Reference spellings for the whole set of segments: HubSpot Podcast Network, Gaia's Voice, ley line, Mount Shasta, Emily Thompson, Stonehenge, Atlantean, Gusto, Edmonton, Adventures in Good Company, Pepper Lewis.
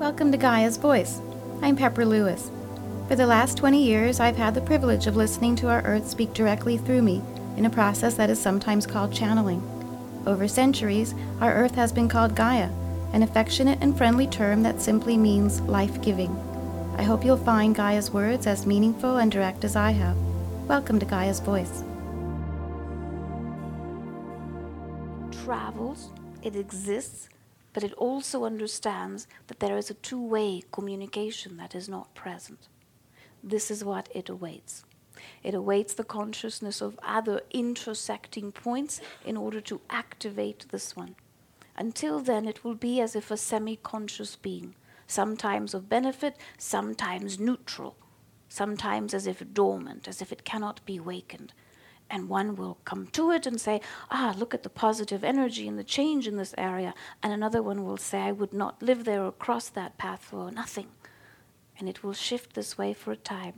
Welcome to Gaia's Voice. I'm Pepper Lewis. For the last 20 years, I've had the privilege of listening to our Earth speak directly through me in a process that is sometimes called channeling. Over centuries, our Earth has been called Gaia, an affectionate and friendly term that simply means life-giving. I hope you'll find Gaia's words as meaningful and direct as I have. Welcome to Gaia's Voice. Travels, it exists, but it also understands that there is a two-way communication that is not present. This is what it awaits. It awaits the consciousness of other intersecting points in order to activate this one. Until then, it will be as if a semi-conscious being, sometimes of benefit, sometimes neutral, sometimes as if dormant, as if it cannot be wakened. And one will come to it and say, look at the positive energy and the change in this area. And another one will say, I would not live there or cross that path for nothing. And it will shift this way for a time.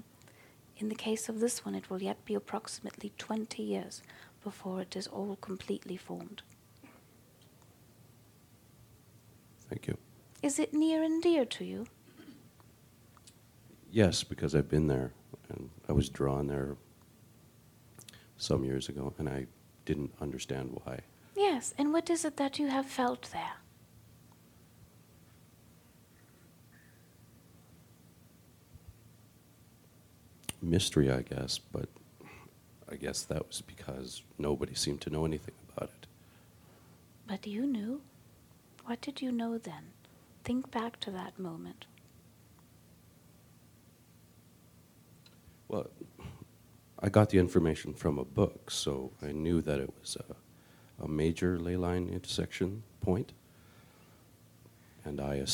In the case of this one, it will yet be approximately 20 years before it is all completely formed. Thank you. Is it near and dear to you? Yes, because I've been there, and I was drawn there some years ago, and I didn't understand why. Yes, and what is it that you have felt there? Mystery, I guess, but I guess that was because nobody seemed to know anything about it. But you knew. What did you know then? Think back to that moment. Well, I got the information from a book, so I knew that it was a major ley line intersection point. And I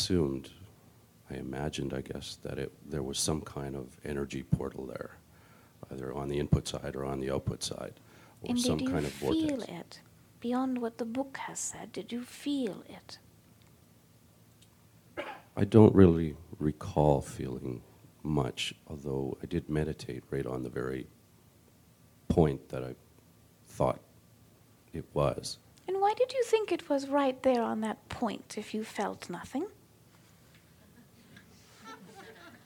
imagined, I guess, that there was some kind of energy portal there, either on the input side or on the output side, or and some kind of vortex. Did you feel it? Beyond what the book has said, did you feel it? I don't really recall feeling much, although I did meditate right on the very point that I thought it was. And why did you think it was right there on that point if you felt nothing?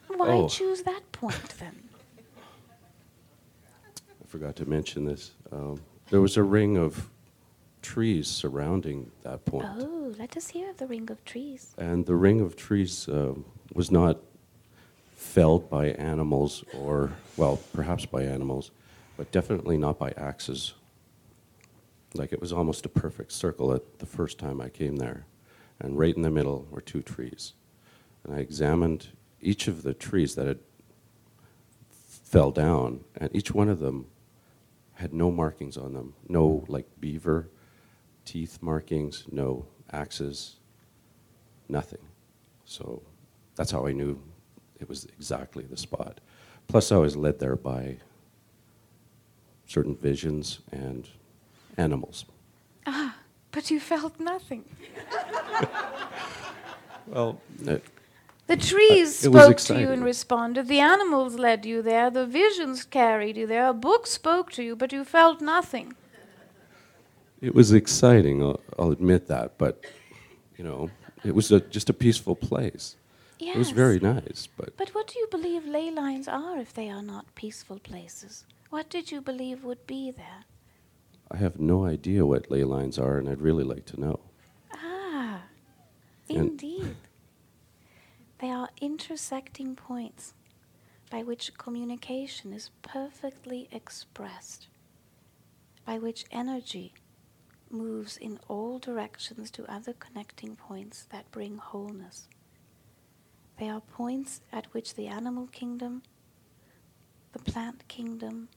Why choose that point then? I forgot to mention this. There was a ring of trees surrounding that point. Oh, let us hear of the ring of trees. And the ring of trees was not felled by animals or, well, perhaps by animals, but definitely not by axes. Like it was almost a perfect circle at the first time I came there. And right in the middle were two trees. And I examined each of the trees that had fell down, and each one of them had no markings on them, no like beaver teeth markings, no axes, nothing. So that's how I knew it was exactly the spot. Plus I was led there by certain visions and animals. But you felt nothing. Well, the trees spoke to you and responded. The animals led you there. The visions carried you there. A book spoke to you, but you felt nothing. It was exciting, I'll admit that. But, you know, it was just a peaceful place. Yes. It was very nice. But what do you believe ley lines are if they are not peaceful places? What did you believe would be there? I have no idea what ley lines are, and I'd really like to know. Indeed. They are intersecting points by which communication is perfectly expressed, by which energy moves in all directions to other connecting points that bring wholeness. They are points at which the animal kingdom, the plant kingdom,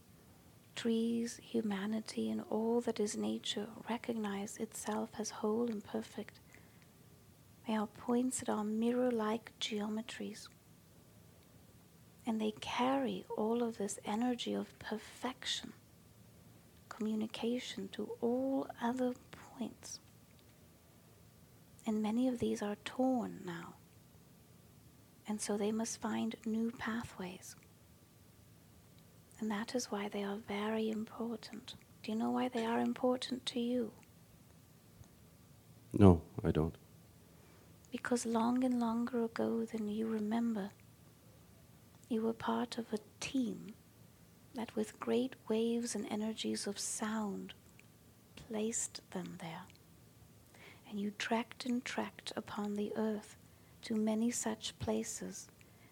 trees, humanity, and all that is nature recognize itself as whole and perfect. They are points that are mirror-like geometries. And they carry all of this energy of perfection, communication to all other points. And many of these are torn now. And so they must find new pathways. And that is why they are very important. Do you know why they are important to you? No, I don't. because long and longer ago than you remember, you were part of a team that with great waves and energies of sound placed them there, and you tracked and tracked upon the earth to many such places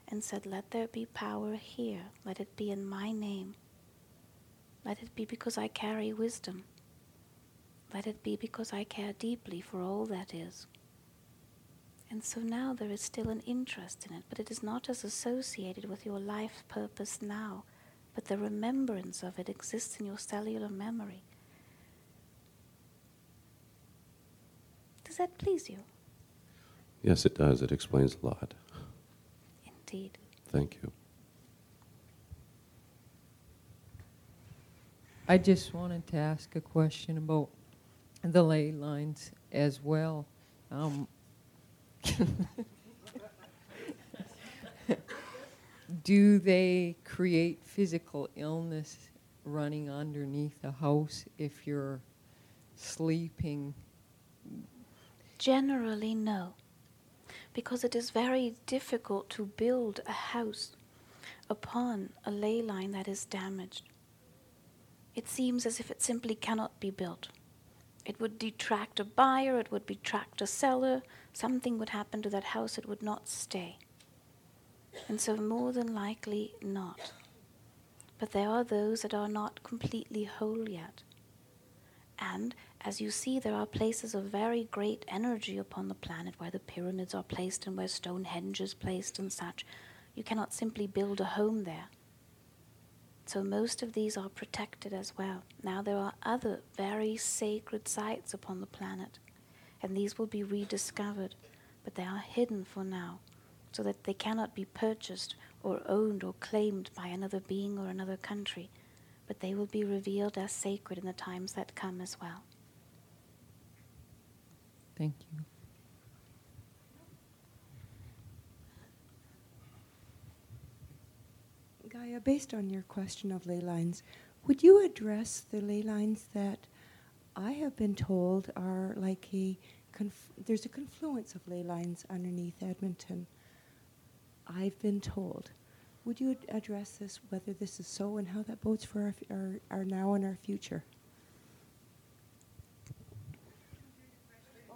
and said, let there be power here, let it be in my name, let it be because I carry wisdom, let it be because I care deeply for all that is. And so now there is still an interest in it, but it is not as associated with your life purpose now, but the remembrance of it exists in your cellular memory. Does that please you? Yes, it does. It explains a lot. Indeed. Thank you. I just wanted to ask a question about the ley lines as well. Do they create physical illness running underneath a house if you're sleeping? Generally, no, because it is very difficult to build a house upon a ley line that is damaged. It seems as if it simply cannot be built. It would detract a buyer, it would detract a seller, something would happen to that house, it would not stay. And so more than likely not. But there are those that are not completely whole yet. And as you see, there are places of very great energy upon the planet where the pyramids are placed and where Stonehenge is placed and such. You cannot simply build a home there. So most of these are protected as well. Now there are other very sacred sites upon the planet, and these will be rediscovered, but they are hidden for now, so that they cannot be purchased or owned or claimed by another being or another country, but they will be revealed as sacred in the times that come as well. Thank you. Gaia, based on your question of ley lines, would you address the ley lines that I have been told are like there's a confluence of ley lines underneath Edmonton? I've been told. Would you address this, whether this is so, and how that bodes for our now and our future? Oh.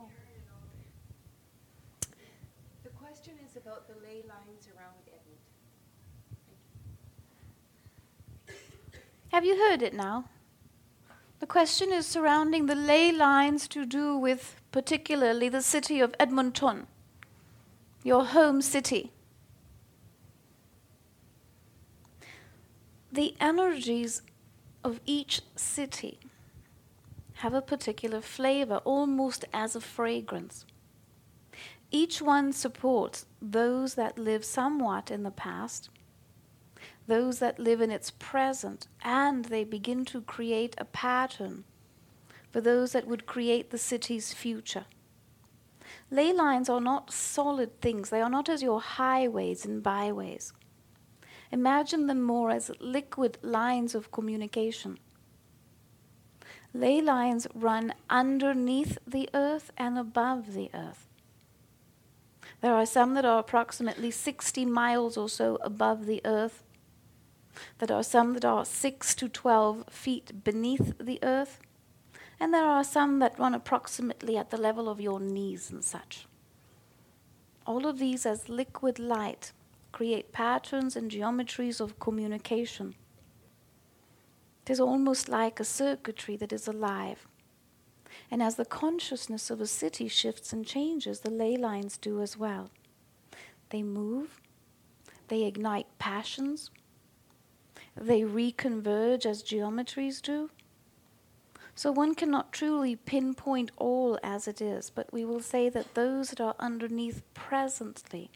The question is about the ley lines around Edmonton. Have you heard it now? The question is surrounding the ley lines to do with particularly the city of Edmonton, your home city. The energies of each city have a particular flavor, almost as a fragrance. Each one supports those that live somewhat in the past, those that live in its present, and they begin to create a pattern for those that would create the city's future. Ley lines are not solid things. They are not as your highways and byways. Imagine them more as liquid lines of communication. Ley lines run underneath the earth and above the earth. There are some that are approximately 60 miles or so above the earth. There are some that are 6 to 12 feet beneath the earth. And there are some that run approximately at the level of your knees and such. All of these as liquid light create patterns and geometries of communication. It is almost like a circuitry that is alive. And as the consciousness of a city shifts and changes, the ley lines do as well. They move, they ignite passions, they reconverge as geometries do. So one cannot truly pinpoint all as it is, but we will say that those that are underneath presently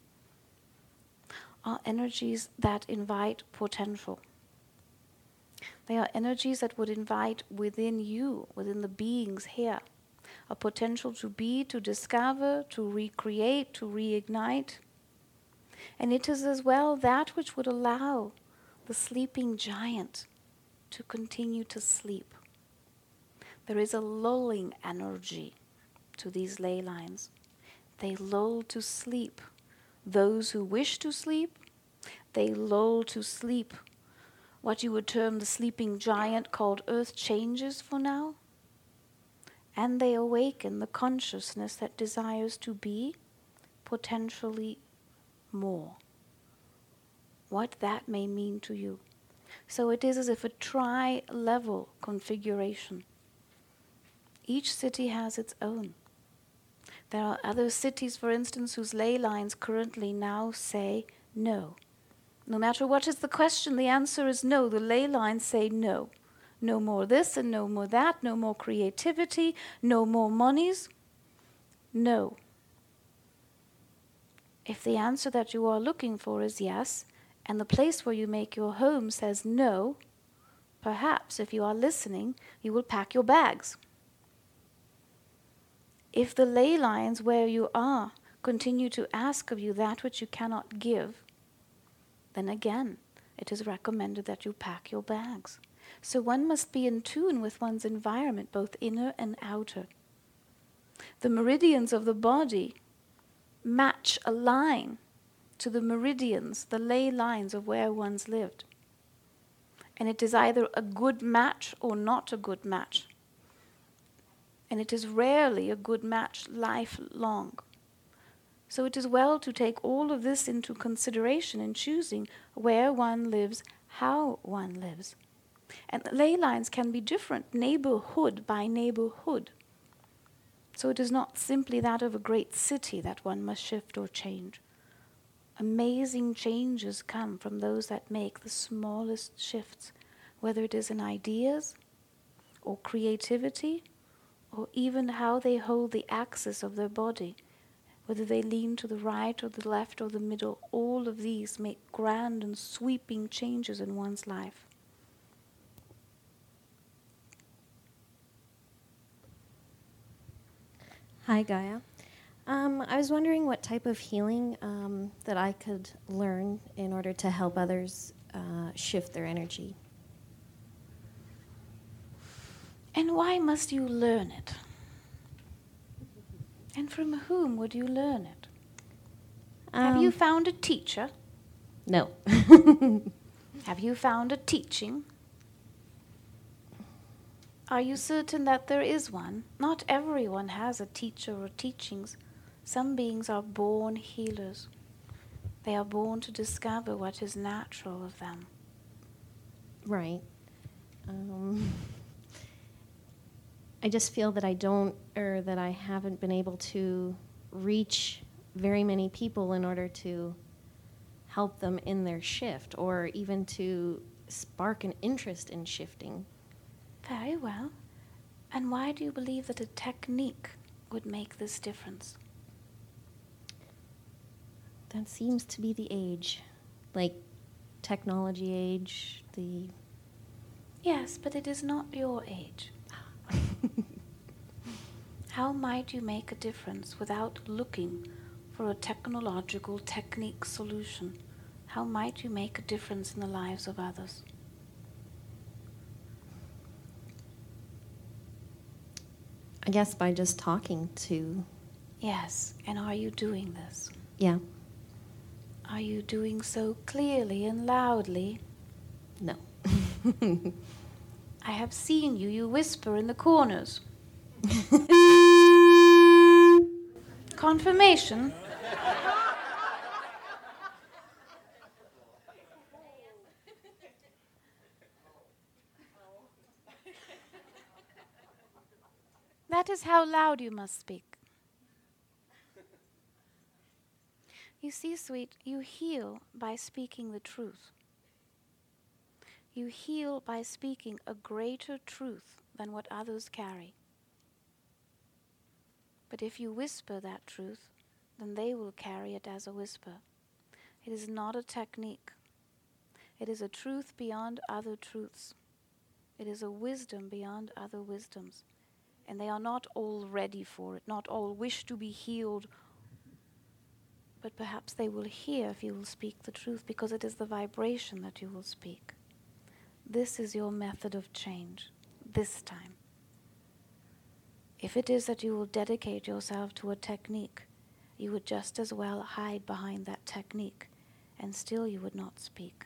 are energies that invite potential. They are energies that would invite within you, within the beings here, a potential to be, to discover, to recreate, to reignite. And it is as well that which would allow the sleeping giant to continue to sleep. There is a lulling energy to these ley lines. they lull to sleep those who wish to sleep. They lull to sleep what you would term the sleeping giant called Earth changes for now. And they awaken the consciousness that desires to be potentially more. What that may mean to you. So it is as if a tri-level configuration. Each city has its own. There are other cities, for instance, whose ley lines currently now say no. No matter what is the question, the answer is no. The ley lines say no. No more this and no more that, no more creativity, no more monies. No. If the answer that you are looking for is yes, and the place where you make your home says no, perhaps if you are listening, you will pack your bags. If the ley lines where you are continue to ask of you that which you cannot give, then again, it is recommended that you pack your bags. So one must be in tune with one's environment, both inner and outer. The meridians of the body match, align to the meridians, the ley lines of where one's lived. And it is either a good match or not a good match. And it is rarely a good match lifelong. So it is well to take all of this into consideration in choosing where one lives, how one lives. And the ley lines can be different neighborhood by neighborhood. So it is not simply that of a great city that one must shift or change. Amazing changes come from those that make the smallest shifts, whether it is in ideas or creativity or even how they hold the axis of their body, whether they lean to the right or the left or the middle. All of these make grand and sweeping changes in one's life. Hi, Gaia. I was wondering what type of healing that I could learn in order to help others shift their energy. And why must you learn it? And from whom would you learn it? Have you found a teacher? No. Have you found a teaching? Are you certain that there is one? Not everyone has a teacher or teachings. Some beings are born healers. They are born to discover what is natural of them. Right. I just feel that I don't, or that I haven't been able to reach very many people in order to help them in their shift, or even to spark an interest in shifting. Very well. And why do you believe that a technique would make this difference? That seems to be the age, like technology age, the... Yes, but it is not your age. How might you make a difference without looking for a technological technique solution? How might you make a difference in the lives of others? I guess by just talking to... Yes, and are you doing this? Yeah. Are you doing so clearly and loudly? No. I have seen you. You whisper in the corners. Confirmation. That is how loud you must speak. You see, sweet, you heal by speaking the truth. You heal by speaking a greater truth than what others carry. But if you whisper that truth, then they will carry it as a whisper. It is not a technique. It is a truth beyond other truths. It is a wisdom beyond other wisdoms. And they are not all ready for it, not all wish to be healed. But perhaps they will hear if you will speak the truth, because it is the vibration that you will speak. This is your method of change, this time. If it is that you will dedicate yourself to a technique You would just as well hide behind that technique, and still you would not speak.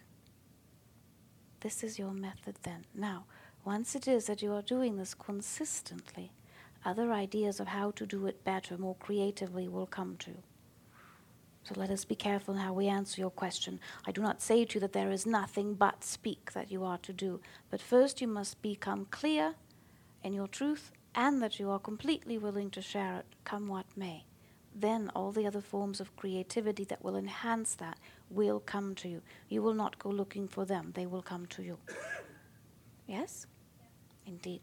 This is your method then. Now, once it is that you are doing this consistently, other ideas of how to do it better, more creatively, will come to you. So let us be careful in how we answer your question. I do not say to you that there is nothing but speak that you are to do. But first you must become clear in your truth and that you are completely willing to share it, come what may. Then all the other forms of creativity that will enhance that will come to you. You will not go looking for them. They will come to you. Yes? Indeed.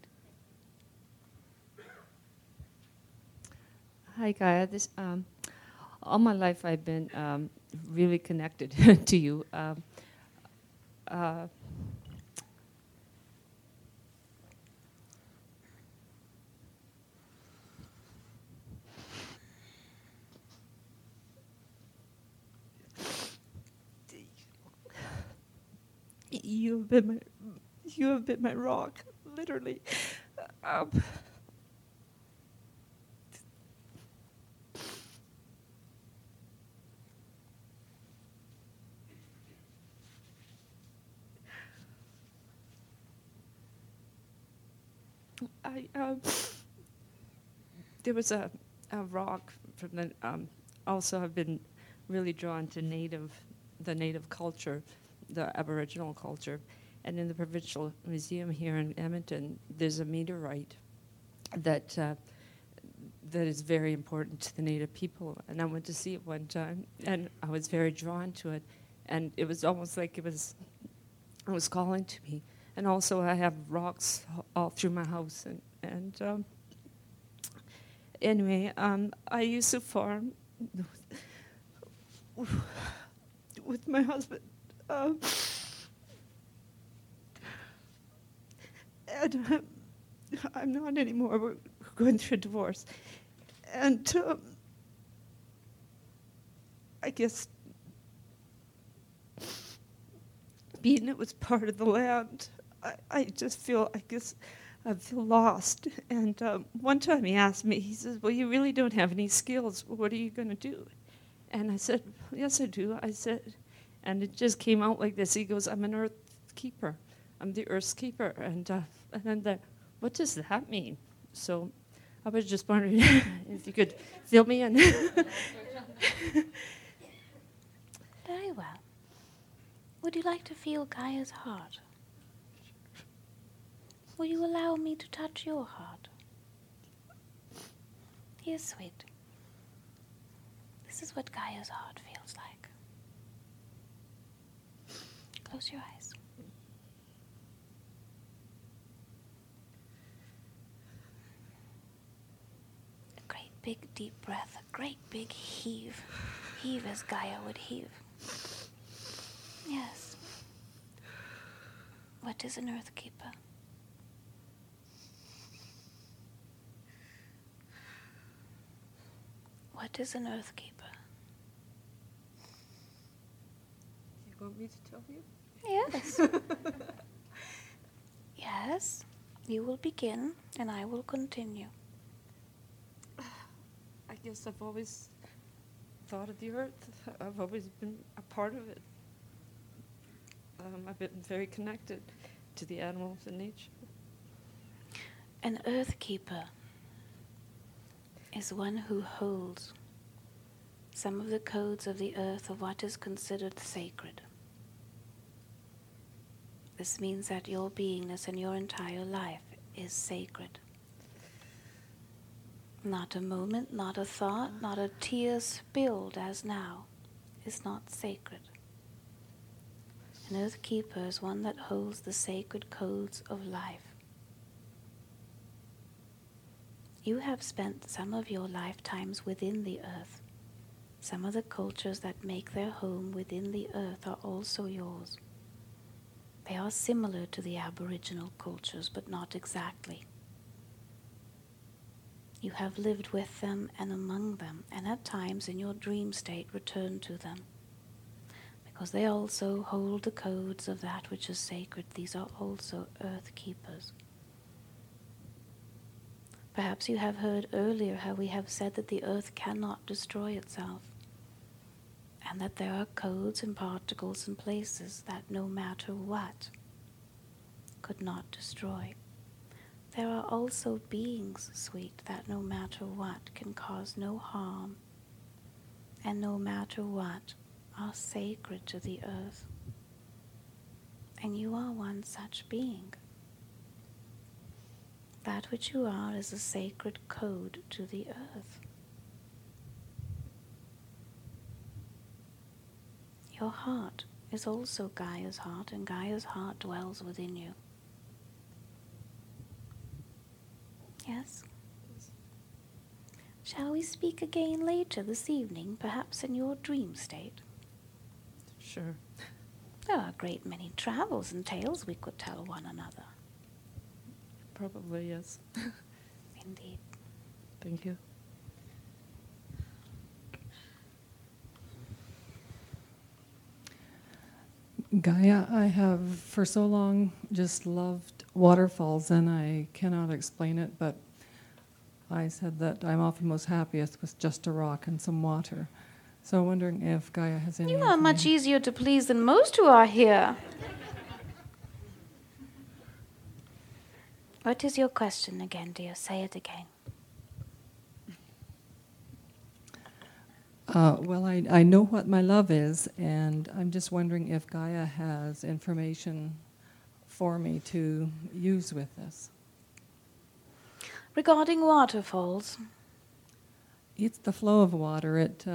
Hi, Gaia. This, all my life I've been really connected to you. You have been my rock, literally. There was a rock from the. Also, I've been really drawn to the native culture, the Aboriginal culture, and in the Provincial Museum here in Edmonton, there's a meteorite that is very important to the Native people. And I went to see it one time, and I was very drawn to it, and it was almost like it was calling to me. And also, I have rocks all through my house. And anyway, I used to farm with my husband. And I'm not anymore. We're going through a divorce. And I guess being it was part of the land, I just feel, I feel lost. And one time he asked me, he says, well, you really don't have any skills. What are you going to do? And I said, yes, I do. I said, and it just came out like this. He goes, I'm an earth keeper. I'm the earth's keeper. And then what does that mean? So I was just wondering if you could fill me in. Very well. Would you like to feel Gaia's heart? Will you allow me to touch your heart? Dear sweet, this is what Gaia's heart feels like. Close your eyes. A great big deep breath, a great big heave. Heave as Gaia would heave. Yes. What is an earth keeper? What is an earth keeper? You want me to tell you? Yes. Yes. You will begin and I will continue. I guess I've always thought of the earth. I've always been a part of it. I've been very connected to the animals and nature. An earth keeper is one who holds some of the codes of the earth of what is considered sacred. This means that your beingness and your entire life is sacred. Not a moment, not a thought, not a tear spilled as now is not sacred. An earth keeper is one that holds the sacred codes of life. You have spent some of your lifetimes within the earth. Some of the cultures that make their home within the earth are also yours. They are similar to the Aboriginal cultures, but not exactly. You have lived with them and among them, and at times in your dream state return to them, because they also hold the codes of that which is sacred. These are also earth keepers. Perhaps you have heard earlier how we have said that the earth cannot destroy itself, and that there are codes and particles and places that no matter what could not destroy. There are also beings, sweet, that no matter what can cause no harm, and no matter what are sacred to the earth. And you are one such being. That which you are is a sacred code to the earth. Your heart is also Gaia's heart, and Gaia's heart dwells within you. Yes? Shall we speak again later this evening, perhaps in your dream state? Sure. There are a great many travels and tales we could tell one another. Probably, yes. Indeed. Thank you. Gaia, I have for so long just loved waterfalls, and I cannot explain it, but I said that I'm often most happiest with just a rock and some water. So I'm wondering if Gaia has any... You are much easier to please than most who are here. What is your question again, dear? Say it again. Well, I know what my love is, and I'm just wondering if Gaia has information for me to use with this. Regarding waterfalls... It's the flow of water. It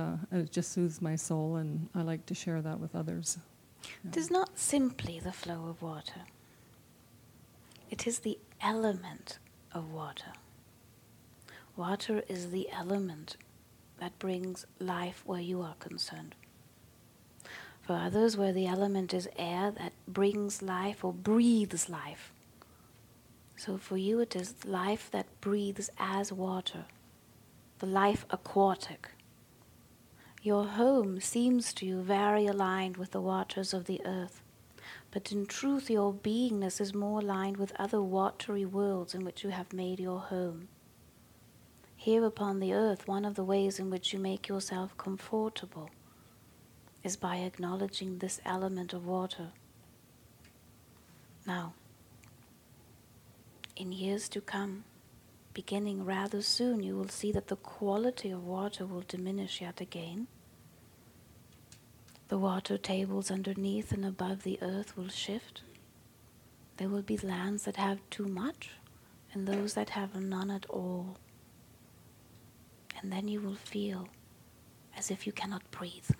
just soothes my soul, and I like to share that with others. Yeah. It is not simply the flow of water. It is the element of water. Water is the element that brings life where you are concerned. For others, where the element is air, that brings life or breathes life. So for you, it is life that breathes as water. The life aquatic. Your home seems to you very aligned with the waters of the earth, but in truth your beingness is more aligned with other watery worlds in which you have made your home. Here upon the earth, one of the ways in which you make yourself comfortable is by acknowledging this element of water. Now, in years to come, beginning rather soon, you will see that the quality of water will diminish yet again. The water tables underneath and above the earth will shift. There will be lands that have too much and those that have none at all. And then you will feel as if you cannot breathe.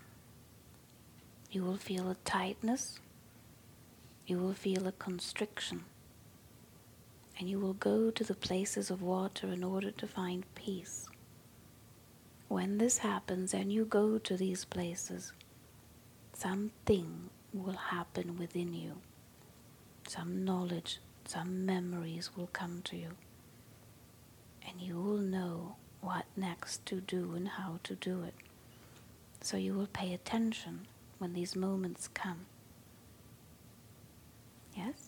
You will feel a tightness. You will feel a constriction. And you will go to the places of water in order to find peace. When this happens and you go to these places, something will happen within you. Some knowledge, some memories will come to you. And you will know what next to do and how to do it. So you will pay attention when these moments come. Yes?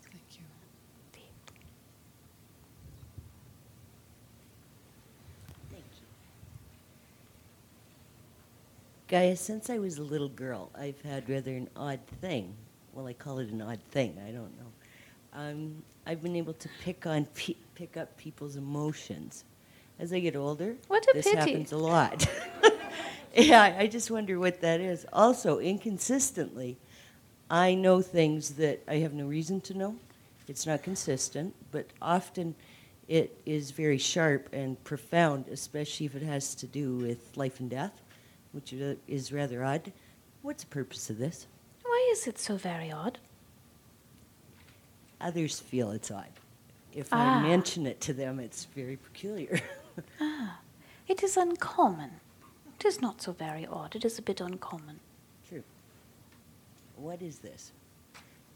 Gaia, since I was a little girl, I've had rather an odd thing. Well, I call it an odd thing. I don't know. I've been able to pick up people's emotions. As I get older, this happens a lot. Yeah, I just wonder what that is. Also, inconsistently, I know things that I have no reason to know. It's not consistent, but often it is very sharp and profound, especially if it has to do with life and death, which is rather odd. What's the purpose of this? Why is it so very odd? Others feel it's odd. If I mention it to them, it's very peculiar. It is uncommon. It is not so very odd. It is a bit uncommon. True. What is this?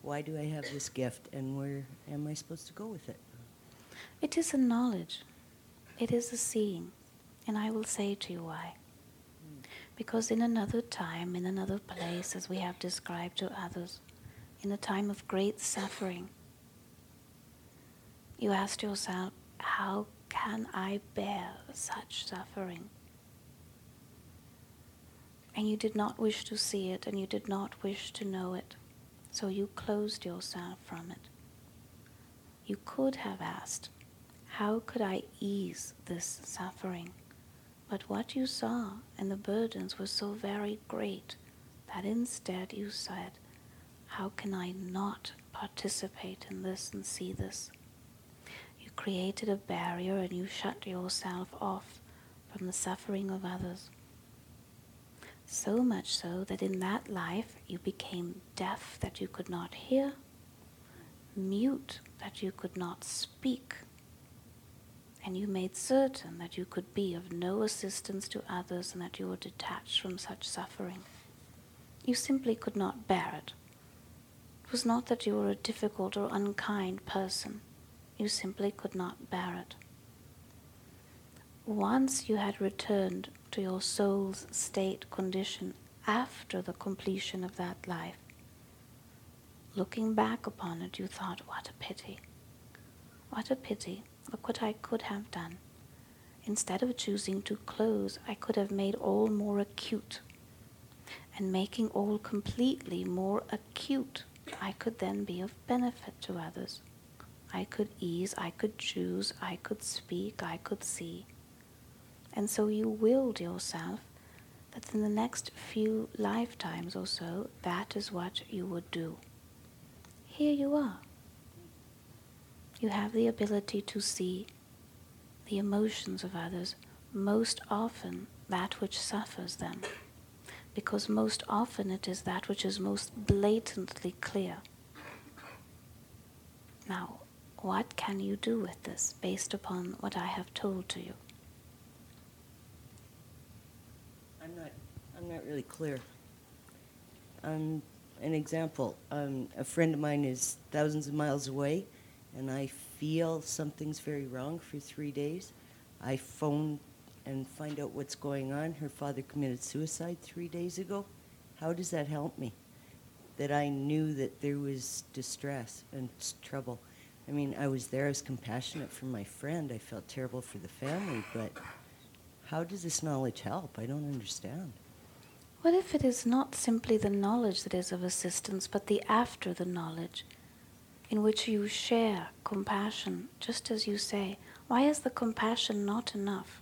Why do I have this gift, and where am I supposed to go with it? It is a knowledge. It is a seeing. And I will say to you why. Because in another time, in another place, as we have described to others, in a time of great suffering, you asked yourself, how can I bear such suffering? And you did not wish to see it, and you did not wish to know it, so you closed yourself from it. You could have asked, how could I ease this suffering? But what you saw and the burdens were so very great that instead you said, how can I not participate in this and see this? You created a barrier and you shut yourself off from the suffering of others. So much so that in that life you became deaf that you could not hear, mute that you could not speak, and you made certain that you could be of no assistance to others and that you were detached from such suffering. You simply could not bear it. It was not that you were a difficult or unkind person. You simply could not bear it. Once you had returned to your soul's state condition after the completion of that life, looking back upon it, you thought, what a pity. What a pity. Look what I could have done. Instead of choosing to close, I could have made all more acute. And making all completely more acute, I could then be of benefit to others. I could ease, I could choose, I could speak, I could see. And so you willed yourself that in the next few lifetimes or so, that is what you would do. Here you are. You have the ability to see the emotions of others, most often that which suffers them, because most often it is that which is most blatantly clear. Now, what can you do with this based upon what I have told to you? I'm not really clear. An example, a friend of mine is thousands of miles away, and I feel something's very wrong for 3 days. I phone and find out what's going on. Her father committed suicide 3 days ago. How does that help me? That I knew that there was distress and trouble. I mean, I was there, I was compassionate for my friend. I felt terrible for the family, but how does this knowledge help? I don't understand. What if it is not simply the knowledge that is of assistance, but the after the knowledge, in which you share compassion, just as you say, why is the compassion not enough?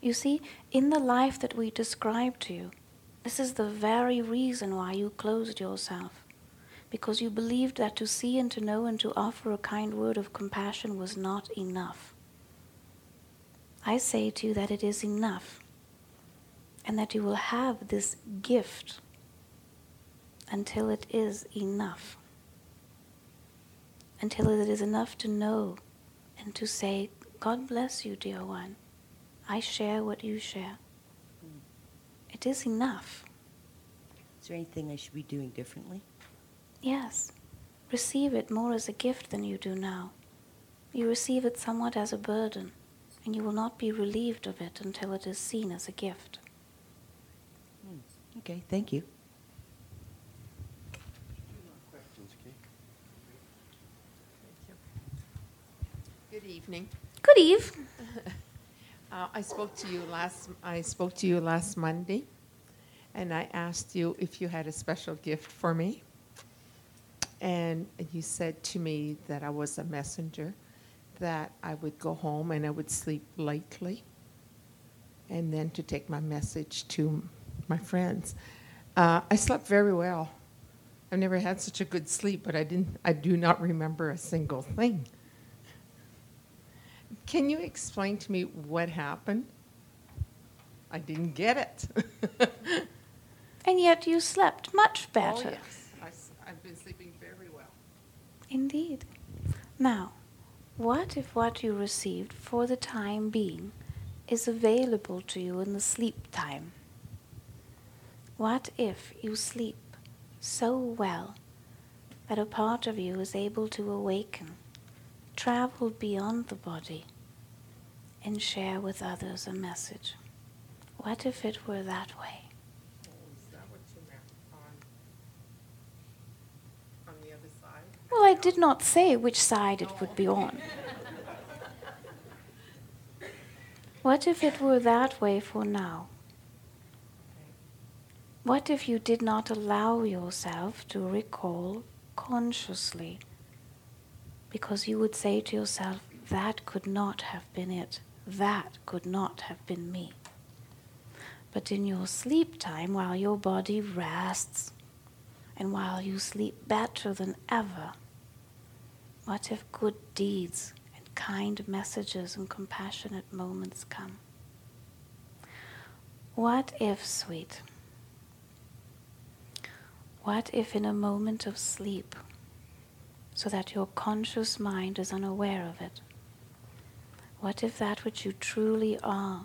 You see, in the life that we describe to you, this is the very reason why you closed yourself, because you believed that to see and to know and to offer a kind word of compassion was not enough. I say to you that it is enough, and that you will have this gift until it is enough, until it is enough to know and to say, God bless you, dear one. I share what you share. It is enough. Is there anything I should be doing differently? Yes. Receive it more as a gift than you do now. You receive it somewhat as a burden, and you will not be relieved of it until it is seen as a gift. Okay, thank you. Good evening. Good eve. I spoke to you last Monday, and I asked you if you had a special gift for me, and you said to me that I was a messenger, that I would go home and I would sleep lightly, and then to take my message to my friends. I slept very well. I've never had such a good sleep, but I do not remember a single thing. Can you explain to me what happened? I didn't get it. And yet you slept much better. Oh, yes. I've been sleeping very well. Indeed. Now, what if what you received for the time being is available to you in the sleep time? What if you sleep so well that a part of you is able to awaken, travel beyond the body, and share with others a message? What if it were that way? Oh, is that what you meant on the other side? Well, I did not say which side it would be on. What if it were that way for now? What if you did not allow yourself to recall consciously? Because you would say to yourself, that could not have been it. That could not have been me. But in your sleep time, while your body rests, and while you sleep better than ever, what if good deeds and kind messages and compassionate moments come? What if, sweet? What if in a moment of sleep, so that your conscious mind is unaware of it, what if that which you truly are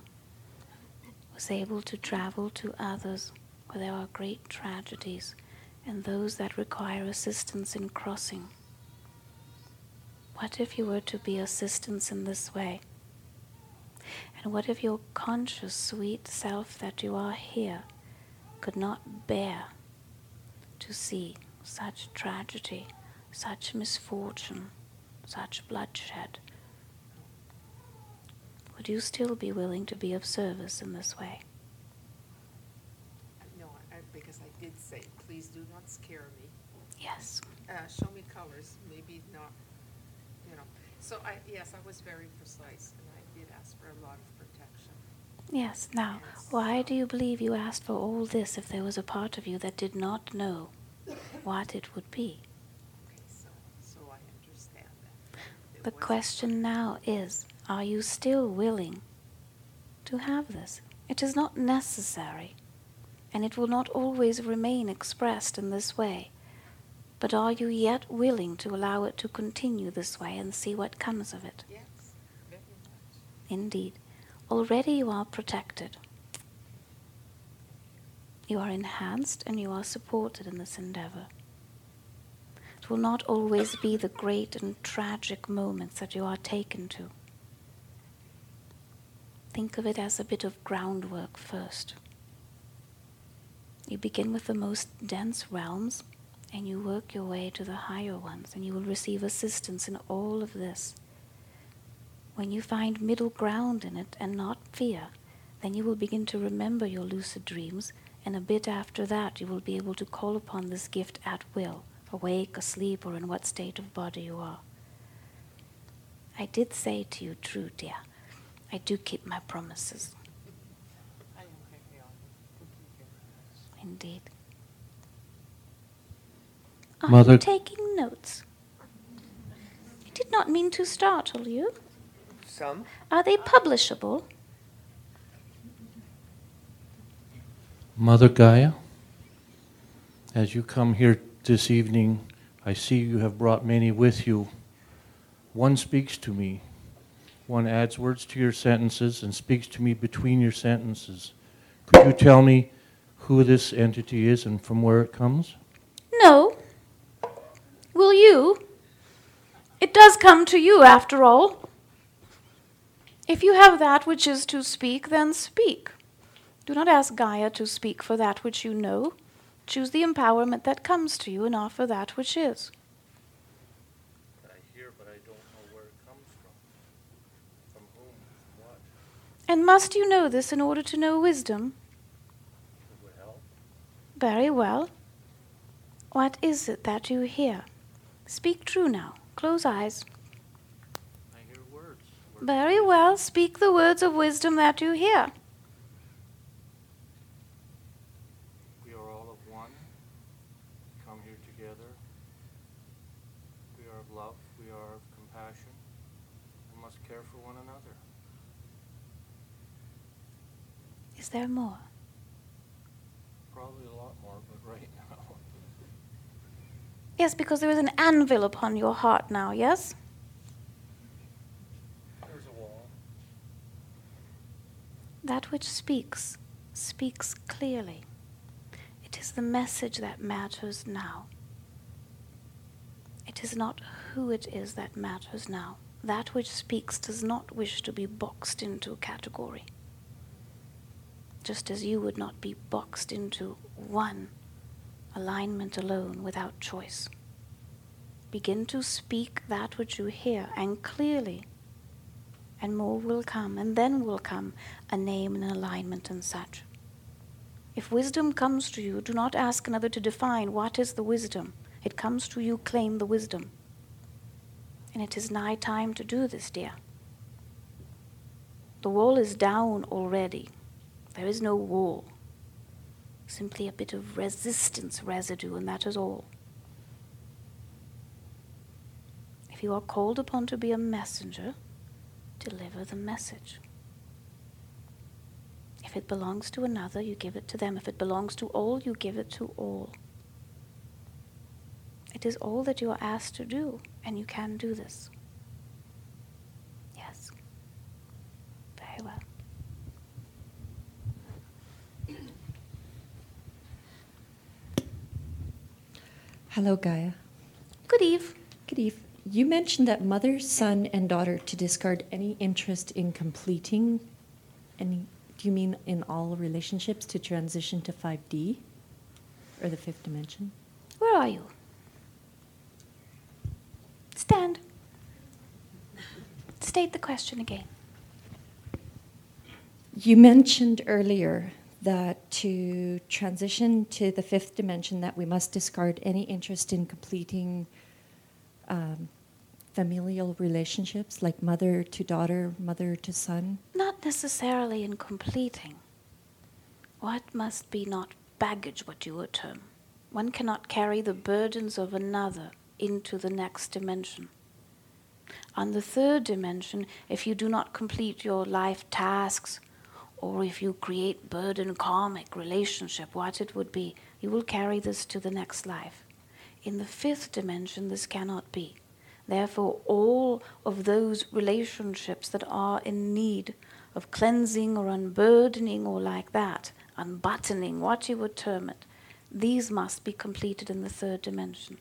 was able to travel to others where there are great tragedies and those that require assistance in crossing? What if you were to be assistance in this way? And what if your conscious, sweet self that you are here could not bear to see such tragedy, such misfortune, such bloodshed? Would you still be willing to be of service in this way? No, because I did say, please do not scare me. Yes. Show me colors, maybe not, you know. So, I was very precise, and I did ask for a lot of protection. Yes. Now, why do you believe you asked for all this if there was a part of you that did not know what it would be? Okay, so I understand that. The question now is, are you still willing to have this? It is not necessary, and it will not always remain expressed in this way. But are you yet willing to allow it to continue this way and see what comes of it? Yes, very much. Indeed. Already you are protected. You are enhanced and you are supported in this endeavor. It will not always be the great and tragic moments that you are taken to. Think of it as a bit of groundwork first. You begin with the most dense realms and you work your way to the higher ones, and you will receive assistance in all of this. When you find middle ground in it and not fear, then you will begin to remember your lucid dreams, and a bit after that you will be able to call upon this gift at will, awake, asleep, or in what state of body you are. I did say to you, true dear, I do keep my promises. Indeed. Mother, are you taking notes? I did not mean to startle you. Some. Are they publishable? Mother Gaia, as you come here this evening, I see you have brought many with you. One speaks to me. One adds words to your sentences and speaks to me between your sentences. Could you tell me who this entity is and from where it comes? No. Will you? It does come to you, after all. If you have that which is to speak, then speak. Do not ask Gaia to speak for that which you know. Choose the empowerment that comes to you and offer that which is. And must you know this in order to know wisdom? Well. Very well. What is it that you hear? Speak true now. Close eyes. I hear words. Very well. Speak the words of wisdom that you hear. We are all of one. Come here together. We are of love. We are of compassion. We must care for one another. Is there more? Probably a lot more, but right now. Yes, because there is an anvil upon your heart now, yes? There's a wall. That which speaks, speaks clearly. It is the message that matters now. It is not who it is that matters now. That which speaks does not wish to be boxed into a category. Just as you would not be boxed into one alignment alone without choice. Begin to speak that which you hear, and clearly. and more will come, and then will come a name and an alignment and such. If wisdom comes to you, do not ask another to define what is the wisdom. It comes to you, claim the wisdom. And it is nigh time to do this, dear. The wall is down already. There is no wall. Simply a bit of resistance residue, and that is all. If you are called upon to be a messenger, deliver the message. If it belongs to another, you give it to them. If it belongs to all, you give it to all. It is all that you are asked to do, and you can do this. Yes. Very well. Hello, Gaia. Good eve. Good eve. You mentioned that mother, son, and daughter to discard any interest in completing any. Do you mean in all relationships to transition to 5D or the fifth dimension? Where are you? Stand. State the question again. You mentioned earlier that to transition to the fifth dimension that we must discard any interest in completing familial relationships, like mother to daughter, mother to son? Not necessarily in completing. What must be not baggage, what you would term. One cannot carry the burdens of another into the next dimension. On the third dimension, if you do not complete your life tasks, or if you create burden karmic relationship, what it would be, you will carry this to the next life. In the fifth dimension, this cannot be. Therefore, all of those relationships that are in need of cleansing or unburdening or like that, unbuttoning, what you would term it, these must be completed in the third dimension.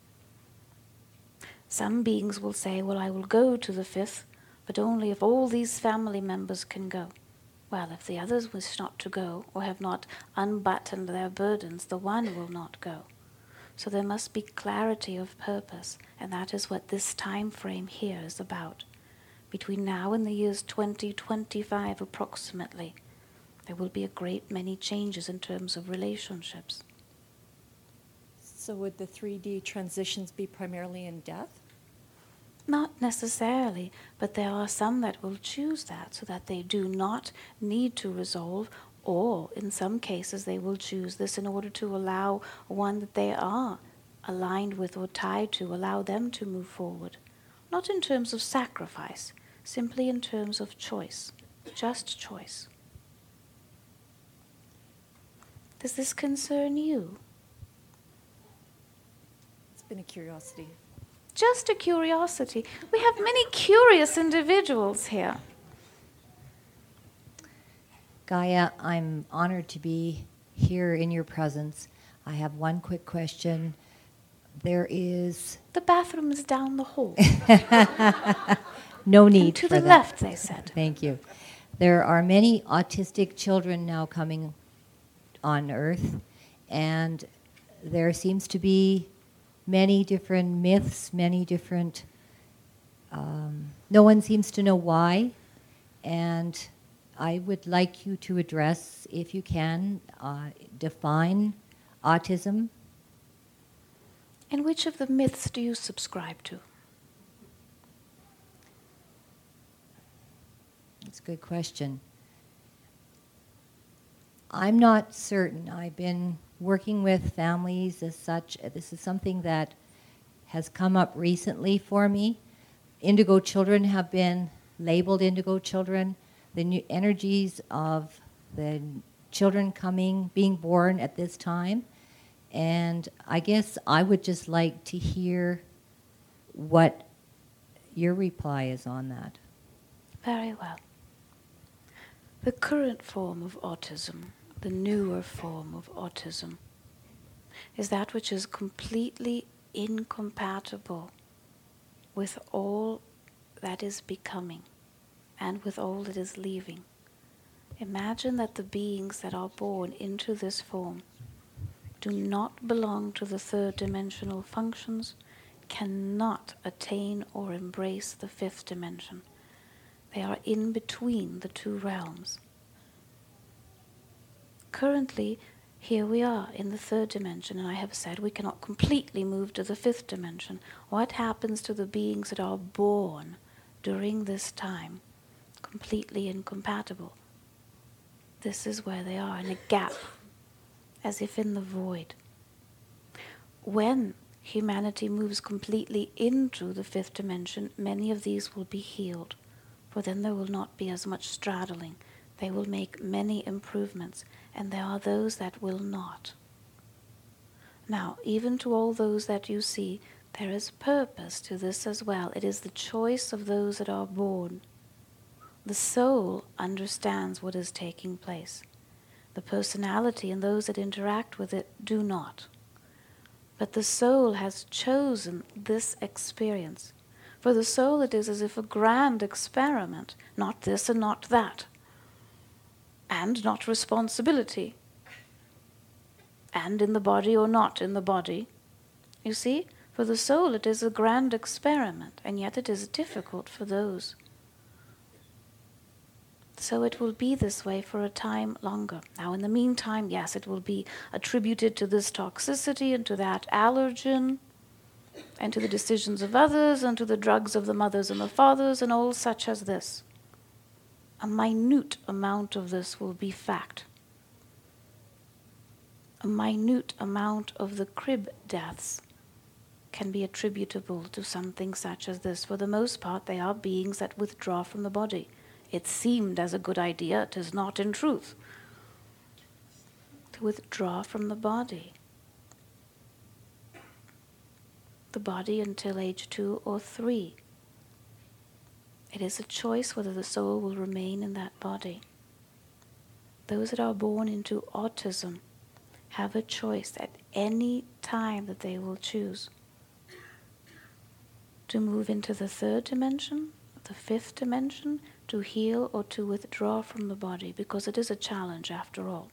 Some beings will say, well, I will go to the fifth, but only if all these family members can go. Well, if the others wish not to go or have not unbuttoned their burdens, the one will not go. So there must be clarity of purpose, and that is what this time frame here is about. Between now and the years 2025 approximately, there will be a great many changes in terms of relationships. So would the 3D transitions be primarily in death? Not necessarily, but there are some that will choose that so that they do not need to resolve. Or, in some cases, they will choose this in order to allow one that they are aligned with or tied to, allow them to move forward. Not in terms of sacrifice, simply in terms of choice, just choice. Does this concern you? It's been a curiosity. Just a curiosity. We have many curious individuals here. Gaia, I'm honored to be here in your presence. I have one quick question. There is... The bathroom is down the hall. No need for that. To the left, they said. Thank you. There are many autistic children now coming on Earth, and there seems to be many different myths, many different... no one seems to know why, and... I would like you to address, if you can, define autism. And which of the myths do you subscribe to? That's a good question. I'm not certain. I've been working with families as such. This is something that has come up recently for me. Indigo children have been labeled indigo children. The new energies of the children coming, being born at this time. And I guess I would just like to hear what your reply is on that. Very well. The current form of autism, the newer form of autism, is that which is completely incompatible with all that is becoming. And with all that is leaving. Imagine that the beings that are born into this form do not belong to the third dimensional functions, cannot attain or embrace the fifth dimension. They are in between the two realms. Currently, here we are in the third dimension, and I have said we cannot completely move to the fifth dimension. What happens to the beings that are born during this time? Completely incompatible. This is where they are, in a gap, as if in the void. When humanity moves completely into the fifth dimension, many of these will be healed, for then there will not be as much straddling. They will make many improvements, and there are those that will not. Now, even to all those that you see, there is purpose to this as well. It is the choice of those that are born. The soul understands what is taking place. The personality and those that interact with it do not. But the soul has chosen this experience. For the soul, it is as if a grand experiment, not this and not that, and not responsibility, and in the body or not in the body. You see, for the soul, it is a grand experiment, and yet it is difficult for those. So it will be this way for a time longer. Now, in the meantime, yes, it will be attributed to this toxicity and to that allergen and to the decisions of others and to the drugs of the mothers and the fathers and all such as this. A minute amount of this will be fact. A minute amount of the crib deaths can be attributable to something such as this. For the most part, they are beings that withdraw from the body. It seemed as a good idea, it is not in truth, to withdraw from the body. The body until age 2 or 3. It is a choice whether the soul will remain in that body. Those that are born into autism have a choice at any time that they will choose to move into the third dimension, the fifth dimension, to heal or to withdraw from the body, because it is a challenge after all.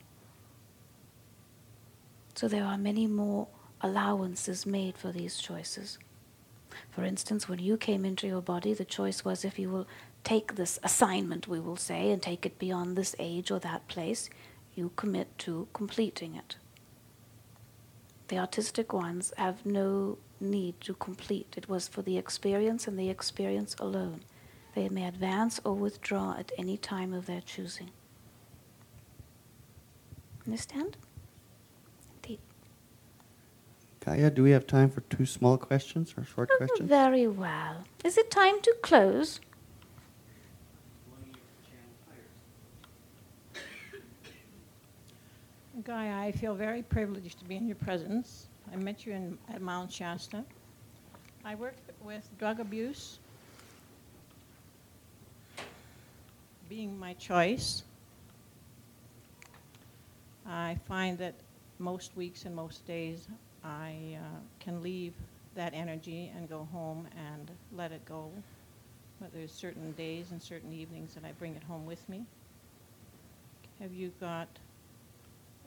So there are many more allowances made for these choices. For instance, when you came into your body, the choice was if you will take this assignment, we will say, and take it beyond this age or that place, you commit to completing it. The autistic ones have no need to complete. It was for the experience and the experience alone. They may advance or withdraw at any time of their choosing. Understand? Indeed. Gaia, do we have time for 2 small questions or short questions? Very well. Is it time to close? Gaia, I feel very privileged to be in your presence. I met you at Mount Shasta. I worked with drug abuse, being my choice. I find that most weeks and most days I can leave that energy and go home and let it go. But there's certain days and certain evenings that I bring it home with me. Have you got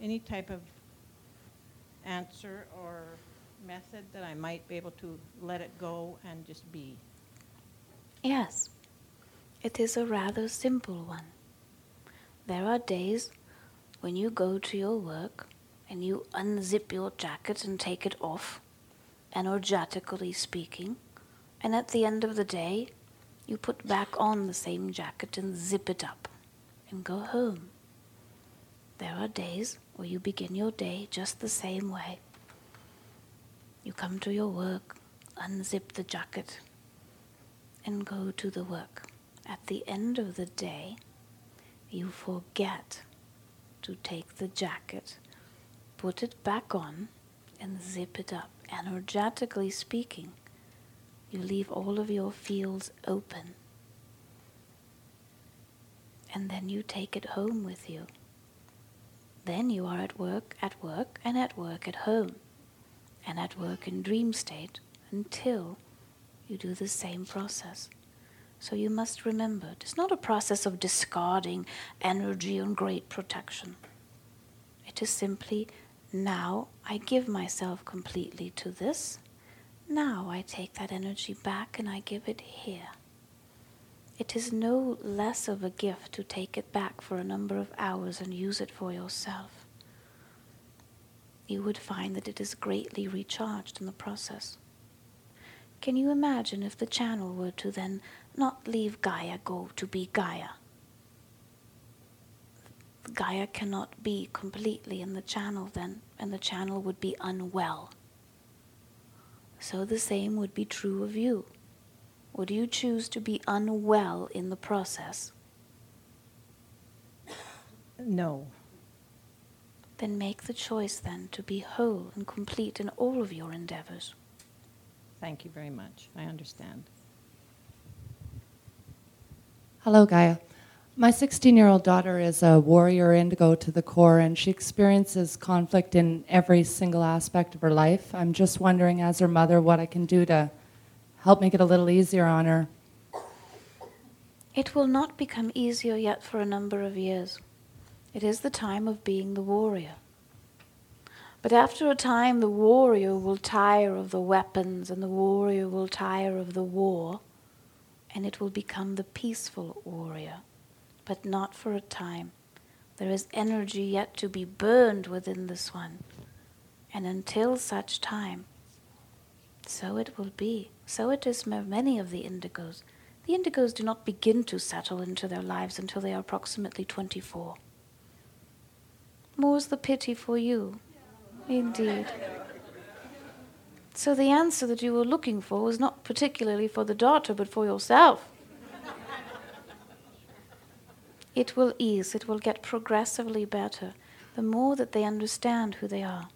any type of answer or method that I might be able to let it go and just be? Yes. It is a rather simple one. There are days when you go to your work and you unzip your jacket and take it off, energetically speaking, and at the end of the day, you put back on the same jacket and zip it up and go home. There are days where you begin your day just the same way. You come to your work, unzip the jacket, and go to the work. At the end of the day, you forget to take the jacket, put it back on, and zip it up. Energetically speaking, you leave all of your fields open. And then you take it home with you. Then you are at work at home, and at work in dream state until you do the same process. So you must remember, it is not a process of discarding energy and great protection. It is simply, now I give myself completely to this. Now I take that energy back and I give it here. It is no less of a gift to take it back for a number of hours and use it for yourself. You would find that it is greatly recharged in the process. Can you imagine if the channel were to then not leave Gaia go to be Gaia? Gaia cannot be completely in the channel then, and the channel would be unwell. So the same would be true of you. Would you choose to be unwell in the process? No. Then make the choice then to be whole and complete in all of your endeavors. Thank you very much. I understand. Hello, Gaia. My 16-year-old daughter is a warrior indigo to the core, and she experiences conflict in every single aspect of her life. I'm just wondering, as her mother, what I can do to help make it a little easier on her. It will not become easier yet for a number of years. It is the time of being the warrior. But after a time, the warrior will tire of the weapons, and the warrior will tire of the war, and it will become the peaceful warrior. But not for a time. There is energy yet to be burned within this one. And until such time, so it will be. So it is for many of the indigos. The indigos do not begin to settle into their lives until they are approximately 24. More's the pity for you, indeed. So the answer that you were looking for was not particularly for the daughter, but for yourself. It will ease, it will get progressively better, the more that they understand who they are.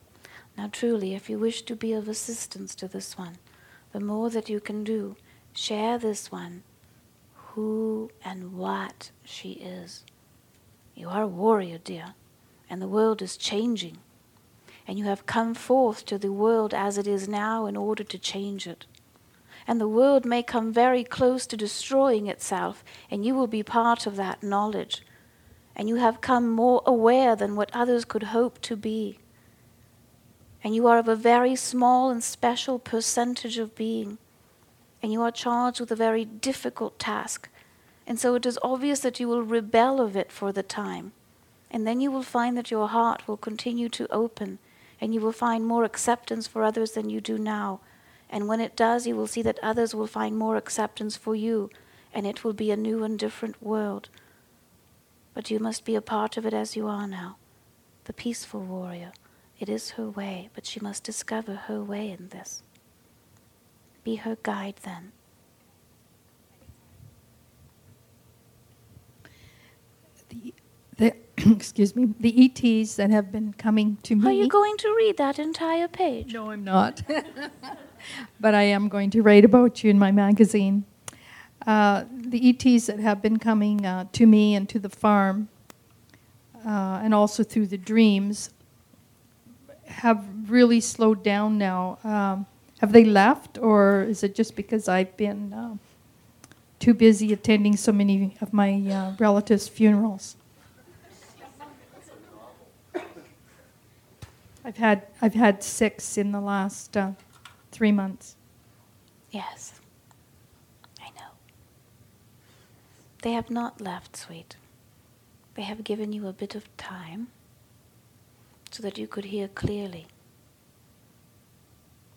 Now truly, if you wish to be of assistance to this one, the more that you can do, share this one, who and what she is. You are a warrior, dear, and the world is changing, and you have come forth to the world as it is now in order to change it. And the world may come very close to destroying itself, and you will be part of that knowledge. And you have come more aware than what others could hope to be. And you are of a very small and special percentage of being. And you are charged with a very difficult task. And so it is obvious that you will rebel of it for the time. And then you will find that your heart will continue to open, and you will find more acceptance for others than you do now. And when it does, you will see that others will find more acceptance for you, and it will be a new and different world. But you must be a part of it as you are now, the peaceful warrior. It is her way, but she must discover her way in this. Be her guide then. Excuse me, the ETs that have been coming to me. Are you going to read that entire page? No, I'm not. But I am going to write about you in my magazine. The ETs that have been coming to me and to the farm, and also through the dreams, have really slowed down now. Have they left, or is it just because I've been too busy attending so many of my relatives' funerals? I've had 6 in the last 3 months. Yes, I know. They have not left, sweet. They have given you a bit of time so that you could hear clearly.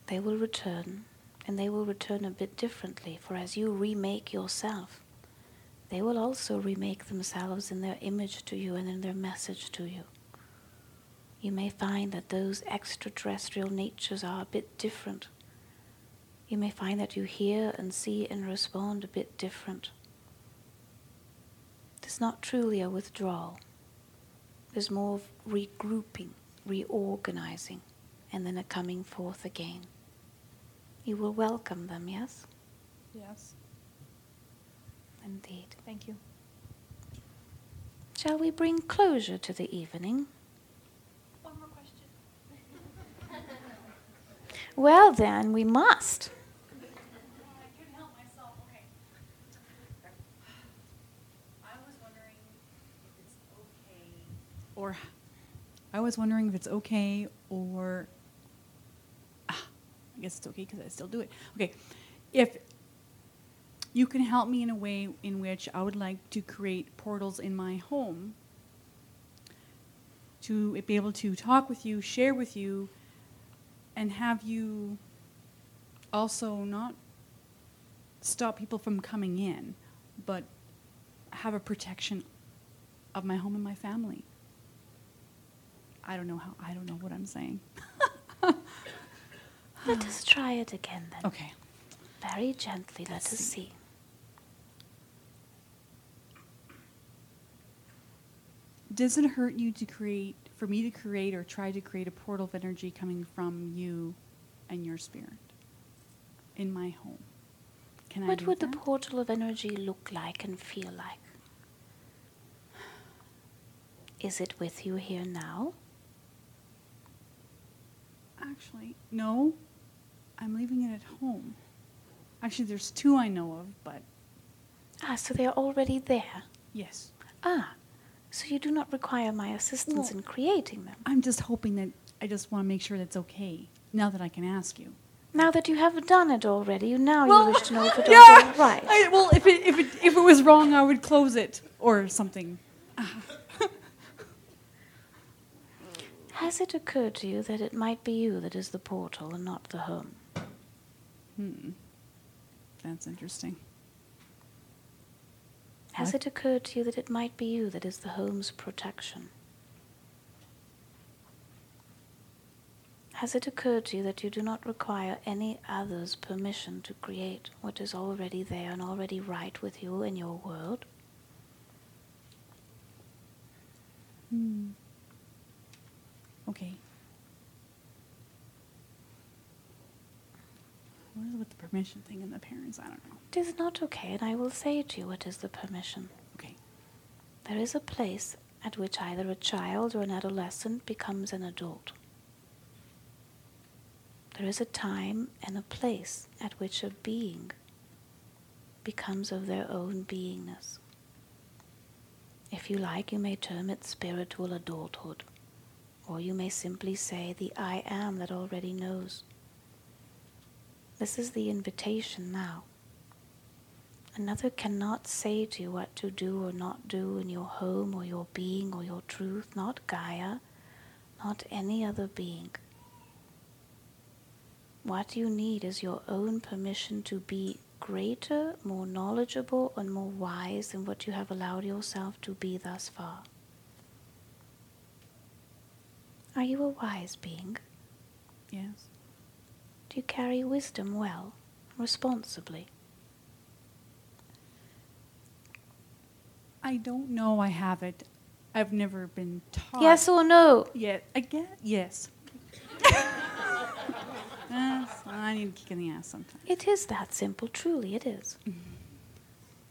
They will return, and they will return a bit differently, for as you remake yourself, they will also remake themselves in their image to you and in their message to you. You may find that those extraterrestrial natures are a bit different. You may find that you hear and see and respond a bit different. There's not truly a withdrawal. There's more of regrouping, reorganizing, and then a coming forth again. You will welcome them, yes? Yes. Indeed. Thank you. Shall we bring closure to the evening? One more question. Well then, we must. I was wondering if it's okay, or I guess it's okay because I still do it. Okay, if you can help me in a way in which I would like to create portals in my home to be able to talk with you, share with you, and have you also not stop people from coming in, but have a protection of my home and my family. I don't know how. I don't know what I'm saying. Let us try it again then. Okay. Very gently, let us see. Does it hurt you to create, for me to create or try to create a portal of energy coming from you and your spirit in my home? What would the portal of energy look like and feel like? Is it with you here now? Actually, no. I'm leaving it at home. Actually, there's two I know of, but... Ah, so they're already there? Yes. Ah, so you do not require my assistance in creating them? I'm just hoping that... I just want to make sure that's okay, now that I can ask you. Now that you have done it already, you wish to know if it was right. If it was wrong, I would close it or something. Has it occurred to you that it might be you that is the portal and not the home? That's interesting. Has it occurred to you that it might be you that is the home's protection? Has it occurred to you that you do not require any other's permission to create what is already there and already right with you in your world? Okay. What is with the permission thing and the parents? I don't know. It is not okay, and I will say to you what is the permission. Okay. There is a place at which either a child or an adolescent becomes an adult. There is a time and a place at which a being becomes of their own beingness. If you like, you may term it spiritual adulthood, or you may simply say the I am that already knows. This is the invitation now. Another cannot say to you what to do or not do in your home or your being or your truth, not Gaia, not any other being. What you need is your own permission to be greater, more knowledgeable, and more wise than what you have allowed yourself to be thus far. Are you a wise being? Yes. Do you carry wisdom well, responsibly? I don't know. I have it. I've never been taught. Yes or no? Yeah, I guess. Yes. I need a kick in the ass sometimes. It is that simple, truly it is.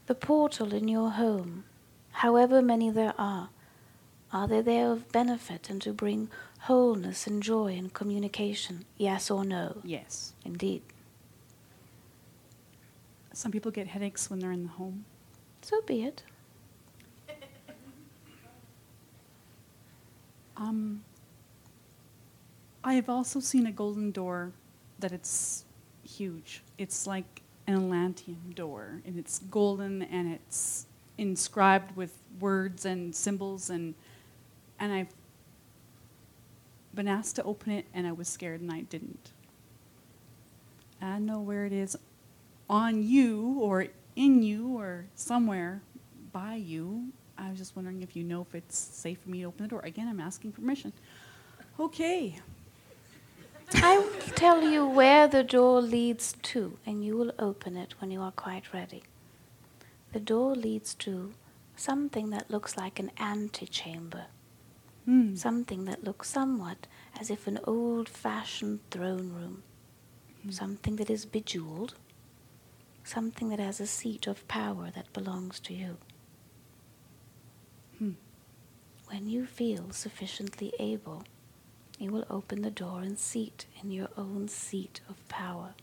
The portal in your home, however many there are they there of benefit and to bring wholeness and joy and communication? Yes or no? Yes. Indeed. Some people get headaches when they're in the home. So be it. I have also seen a golden door that it's huge. It's like an Atlantean door, and it's golden, and it's inscribed with words and symbols, and I've been asked to open it, and I was scared, and I didn't. I know where it is on you, or in you, or somewhere by you. I was just wondering if you know if it's safe for me to open the door. Again, I'm asking permission. Okay. I will tell you where the door leads to, and you will open it when you are quite ready. The door leads to something that looks like an antechamber, something that looks somewhat as if an old-fashioned throne room, something that is bejeweled, something that has a seat of power that belongs to you. When you feel sufficiently able, you will open the door and sit in your own seat of power.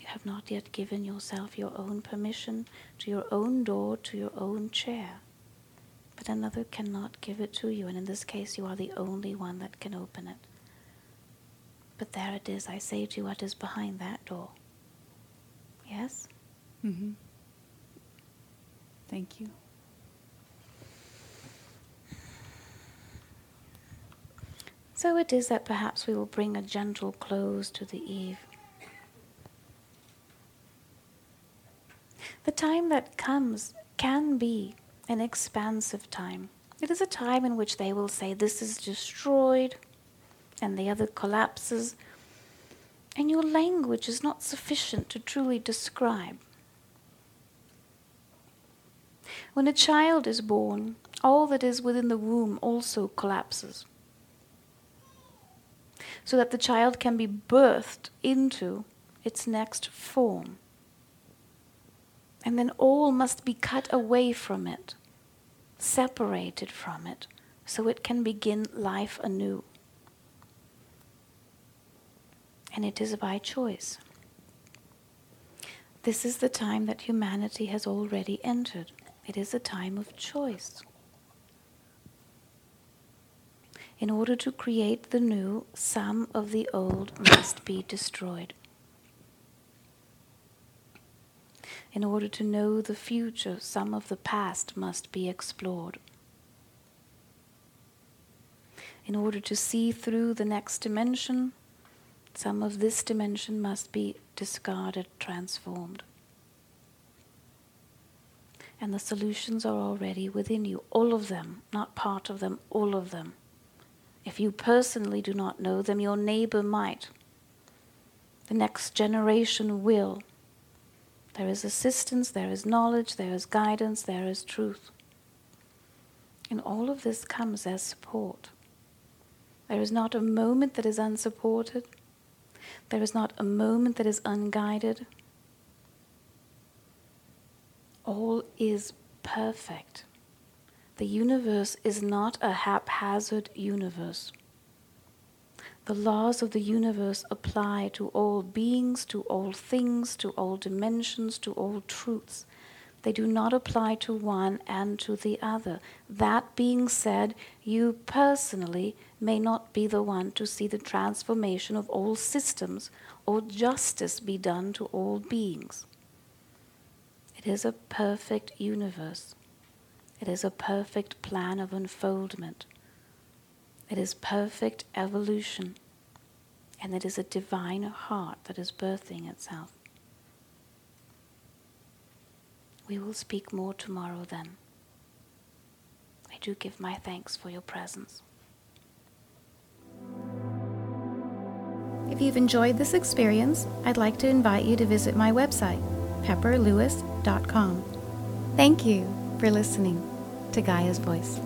You have not yet given yourself your own permission to your own door, to your own chair. But another cannot give it to you, and in this case you are the only one that can open it. But there it is, I say to you, what is behind that door. Yes. Mm-hmm. Thank you. So it is that perhaps we will bring a gentle close to the eve. The time that comes can be an expansive time. It is a time in which they will say, this is destroyed, and the other collapses, and your language is not sufficient to truly describe. When a child is born, all that is within the womb also collapses, so that the child can be birthed into its next form. And then all must be cut away from it, separated from it, so it can begin life anew. And it is by choice. This is the time that humanity has already entered. It is a time of choice. In order to create the new, some of the old must be destroyed. In order to know the future, some of the past must be explored. In order to see through the next dimension, some of this dimension must be discarded, transformed. And the solutions are already within you, all of them, not part of them, all of them. If you personally do not know them, your neighbor might. The next generation will. There is assistance, there is knowledge, there is guidance, there is truth. And all of this comes as support. There is not a moment that is unsupported. There is not a moment that is unguided. All is perfect. The universe is not a haphazard universe. The laws of the universe apply to all beings, to all things, to all dimensions, to all truths. They do not apply to one and to the other. That being said, you personally may not be the one to see the transformation of all systems or justice be done to all beings. It is a perfect universe. It is a perfect plan of unfoldment. It is perfect evolution. And it is a divine heart that is birthing itself. We will speak more tomorrow then. I do give my thanks for your presence. If you've enjoyed this experience, I'd like to invite you to visit my website, pepperlewis.com. Thank you for listening to Gaia's Voice.